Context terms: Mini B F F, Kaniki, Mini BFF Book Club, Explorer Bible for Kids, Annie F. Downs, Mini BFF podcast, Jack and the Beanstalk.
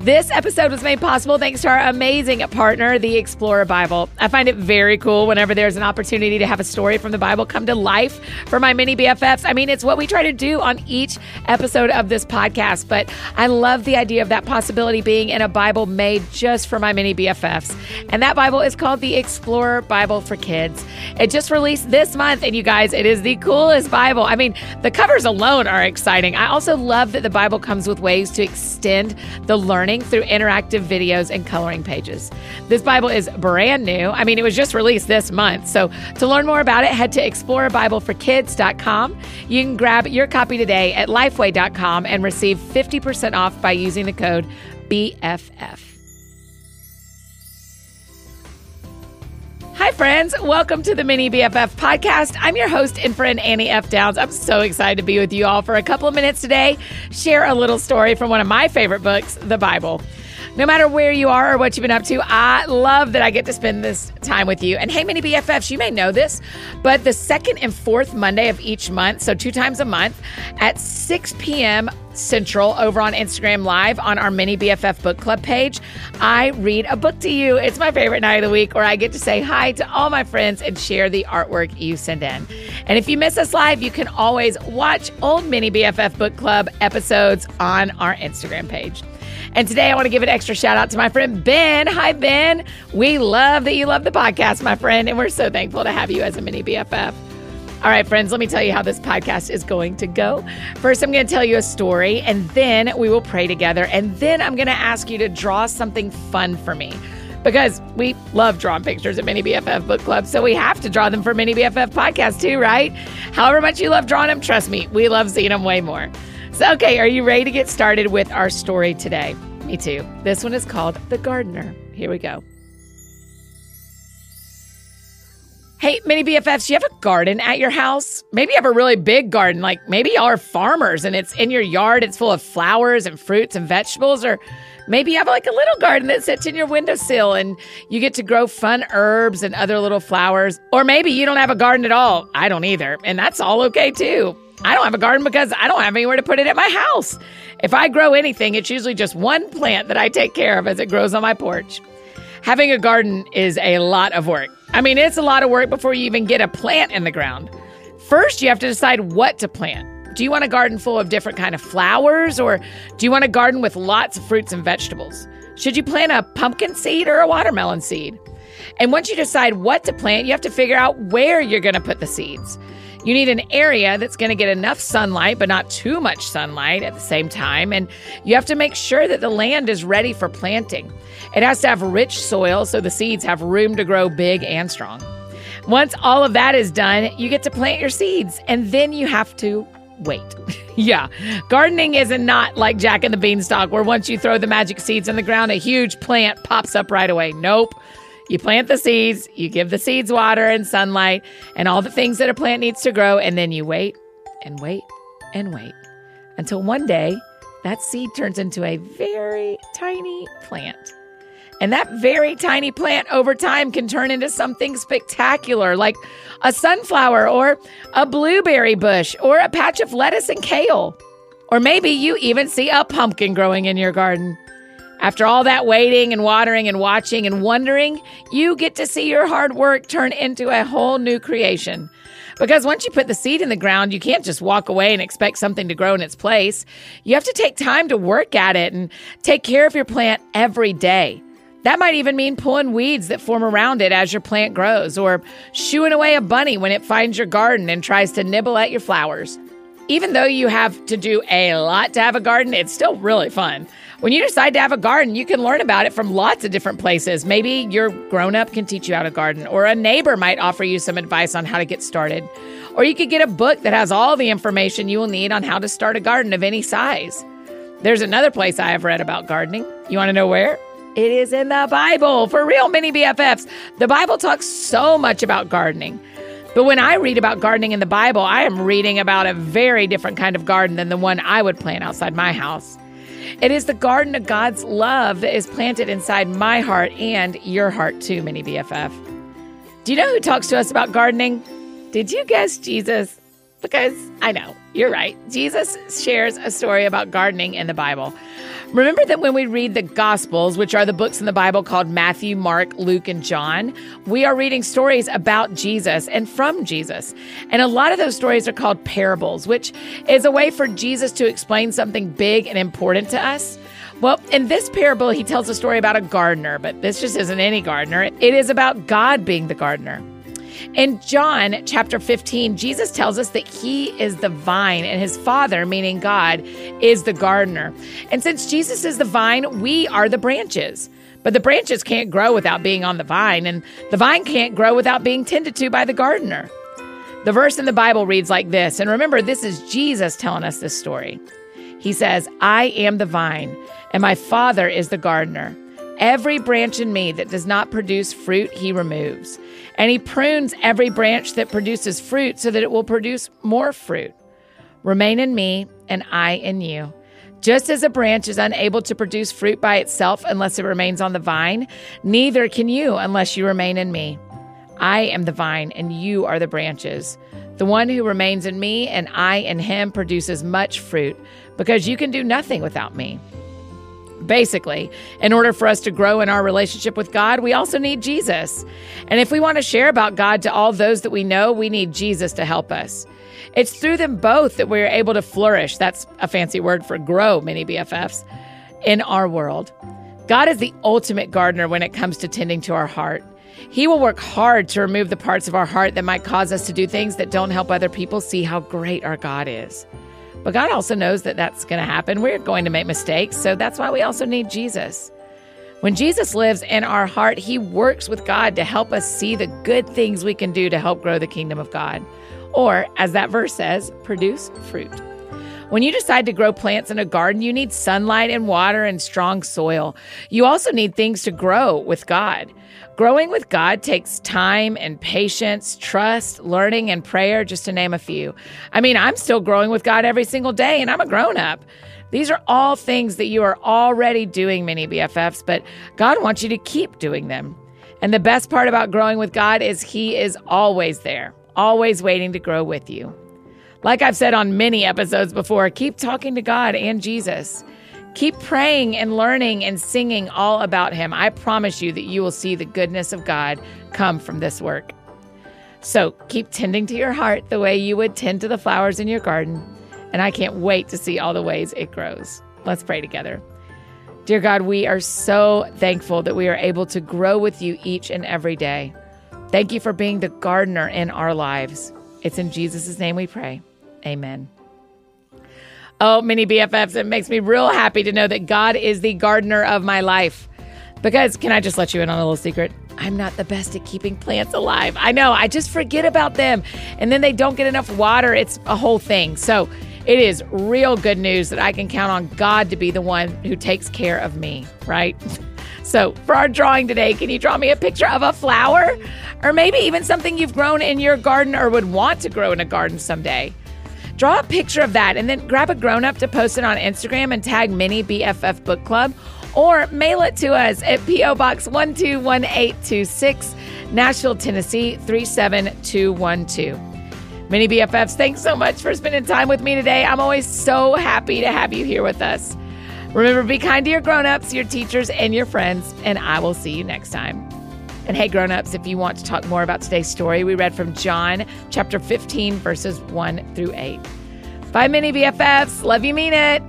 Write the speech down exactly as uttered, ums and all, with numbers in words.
This episode was made possible thanks to our amazing partner, the Explorer Bible. I find it very cool whenever there's an opportunity to have a story from the Bible come to life for my mini B F Fs. I mean, it's what we try to do on each episode of this podcast, but I love the idea of that possibility being in a Bible made just for my mini B F Fs. And that Bible is called the Explorer Bible for Kids. It just released this month, and you guys, it is the coolest Bible. I mean, the covers alone are exciting. I also love that the Bible comes with ways to extend the learning through interactive videos and coloring pages. This Bible is brand new. I mean, it was just released this month. So to learn more about it, head to explorer bible for kids dot com. You can grab your copy today at lifeway dot com and receive fifty percent off by using the code B F F. Hi, friends. Welcome to the Mini B F F podcast. I'm your host and friend, Annie F. Downs. I'm so excited to be with you all for a couple of minutes today. Share a little story from one of my favorite books, the Bible. No matter where you are or what you've been up to, I love that I get to spend this time with you. And hey, Mini B F Fs, you may know this, but the second and fourth Monday of each month, so two times a month, at six p.m. Central over on Instagram Live on our Mini B F F Book Club page, I read a book to you. It's my favorite night of the week where I get to say hi to all my friends and share the artwork you send in. And if you miss us live, you can always watch old Mini B F F Book Club episodes on our Instagram page. And today I want to give an extra shout out to my friend, Ben. Hi, Ben. We love that you love the podcast, my friend, and we're so thankful to have you as a Mini B F F. All right, friends, let me tell you how this podcast is going to go. First, I'm going to tell you a story, and then we will pray together. And then I'm going to ask you to draw something fun for me, because we love drawing pictures at Mini B F F Book Club, so we have to draw them for Mini B F F Podcast too, right? However much you love drawing them, trust me, we love seeing them way more. So, okay, are you ready to get started with our story today? Me too. This one is called The Gardener. Here we go. Hey, Mini B F Fs, you have a garden at your house? Maybe you have a really big garden, like maybe y'all are farmers and it's in your yard, it's full of flowers and fruits and vegetables, or maybe you have like a little garden that sits in your windowsill and you get to grow fun herbs and other little flowers, or maybe you don't have a garden at all. I don't either, and that's all okay too. I don't have a garden because I don't have anywhere to put it at my house. If I grow anything, it's usually just one plant that I take care of as it grows on my porch. Having a garden is a lot of work. I mean, it's a lot of work before you even get a plant in the ground. First, you have to decide what to plant. Do you want a garden full of different kind of flowers, or do you want a garden with lots of fruits and vegetables? Should you plant a pumpkin seed or a watermelon seed? And once you decide what to plant, you have to figure out where you're going to put the seeds. You need an area that's going to get enough sunlight, but not too much sunlight at the same time. And you have to make sure that the land is ready for planting. It has to have rich soil so the seeds have room to grow big and strong. Once all of that is done, you get to plant your seeds, and then you have to wait. Yeah, gardening is not like Jack and the Beanstalk, where once you throw the magic seeds in the ground, a huge plant pops up right away. Nope. You plant the seeds, you give the seeds water and sunlight and all the things that a plant needs to grow, and then you wait and wait and wait until one day that seed turns into a very tiny plant. And that very tiny plant over time can turn into something spectacular, like a sunflower or a blueberry bush or a patch of lettuce and kale. Or maybe you even see a pumpkin growing in your garden. After all that waiting and watering and watching and wondering, you get to see your hard work turn into a whole new creation. Because once you put the seed in the ground, you can't just walk away and expect something to grow in its place. You have to take time to work at it and take care of your plant every day. That might even mean pulling weeds that form around it as your plant grows, or shooing away a bunny when it finds your garden and tries to nibble at your flowers. Even though you have to do a lot to have a garden, it's still really fun. When you decide to have a garden, you can learn about it from lots of different places. Maybe your grown-up can teach you how to garden, or a neighbor might offer you some advice on how to get started. Or you could get a book that has all the information you will need on how to start a garden of any size. There's another place I have read about gardening. You want to know where? It is in the Bible. For real, Mini B F Fs. The Bible talks so much about gardening. But when I read about gardening in the Bible, I am reading about a very different kind of garden than the one I would plant outside my house. It is the garden of God's love that is planted inside my heart and your heart too, Mini B F F. Do you know who talks to us about gardening? Did you guess Jesus? Because I know, you're right. Jesus shares a story about gardening in the Bible. Remember that when we read the Gospels, which are the books in the Bible called Matthew, Mark, Luke, and John, we are reading stories about Jesus and from Jesus. And a lot of those stories are called parables, which is a way for Jesus to explain something big and important to us. Well, in this parable, he tells a story about a gardener, but this just isn't any gardener. It is about God being the gardener. In John chapter fifteen, Jesus tells us that he is the vine and his Father, meaning God, is the gardener. And since Jesus is the vine, we are the branches. But the branches can't grow without being on the vine, and the vine can't grow without being tended to by the gardener. The verse in the Bible reads like this, and remember, this is Jesus telling us this story. He says, "I am the vine, and my Father is the gardener. Every branch in me that does not produce fruit, he removes. And he prunes every branch that produces fruit so that it will produce more fruit. Remain in me and I in you. Just as a branch is unable to produce fruit by itself unless it remains on the vine, neither can you unless you remain in me. I am the vine and you are the branches. The one who remains in me and I in him produces much fruit, because you can do nothing without me." Basically, in order for us to grow in our relationship with God, we also need Jesus. And if we want to share about God to all those that we know, we need Jesus to help us. It's through them both that we're able to flourish. That's a fancy word for grow, Mini B F Fs, in our world. God is the ultimate gardener when it comes to tending to our heart. He will work hard to remove the parts of our heart that might cause us to do things that don't help other people see how great our God is. But God also knows that that's going to happen. We're going to make mistakes, so that's why we also need Jesus. When Jesus lives in our heart, he works with God to help us see the good things we can do to help grow the kingdom of God. Or, as that verse says, produce fruit. When you decide to grow plants in a garden, you need sunlight and water and strong soil. You also need things to grow with God. Growing with God takes time and patience, trust, learning, and prayer, just to name a few. I mean, I'm still growing with God every single day, and I'm a grown-up. These are all things that you are already doing, Mini B F Fs, but God wants you to keep doing them. And the best part about growing with God is he is always there, always waiting to grow with you. Like I've said on many episodes before, keep talking to God and Jesus. Keep praying and learning and singing all about him. I promise you that you will see the goodness of God come from this work. So keep tending to your heart the way you would tend to the flowers in your garden. And I can't wait to see all the ways it grows. Let's pray together. Dear God, we are so thankful that we are able to grow with you each and every day. Thank you for being the gardener in our lives. It's in Jesus' name we pray. Amen. Oh, Mini B F Fs, it makes me real happy to know that God is the gardener of my life. Because, can I just let you in on a little secret? I'm not the best at keeping plants alive. I know, I just forget about them. And then they don't get enough water. It's a whole thing. So it is real good news that I can count on God to be the one who takes care of me, right? So for our drawing today, can you draw me a picture of a flower? Or maybe even something you've grown in your garden or would want to grow in a garden someday. Draw a picture of that and then grab a grown-up to post it on Instagram and tag Mini B F F Book Club, or mail it to us at P O Box one two one eight two six, Nashville, Tennessee three seven two one two. Mini B F Fs, thanks so much for spending time with me today. I'm always so happy to have you here with us. Remember, be kind to your grown-ups, your teachers, and your friends, and I will see you next time. And hey, grown-ups, if you want to talk more about today's story, we read from John chapter fifteen, verses one through eight. Bye, Mini B F Fs. Love you, mean it.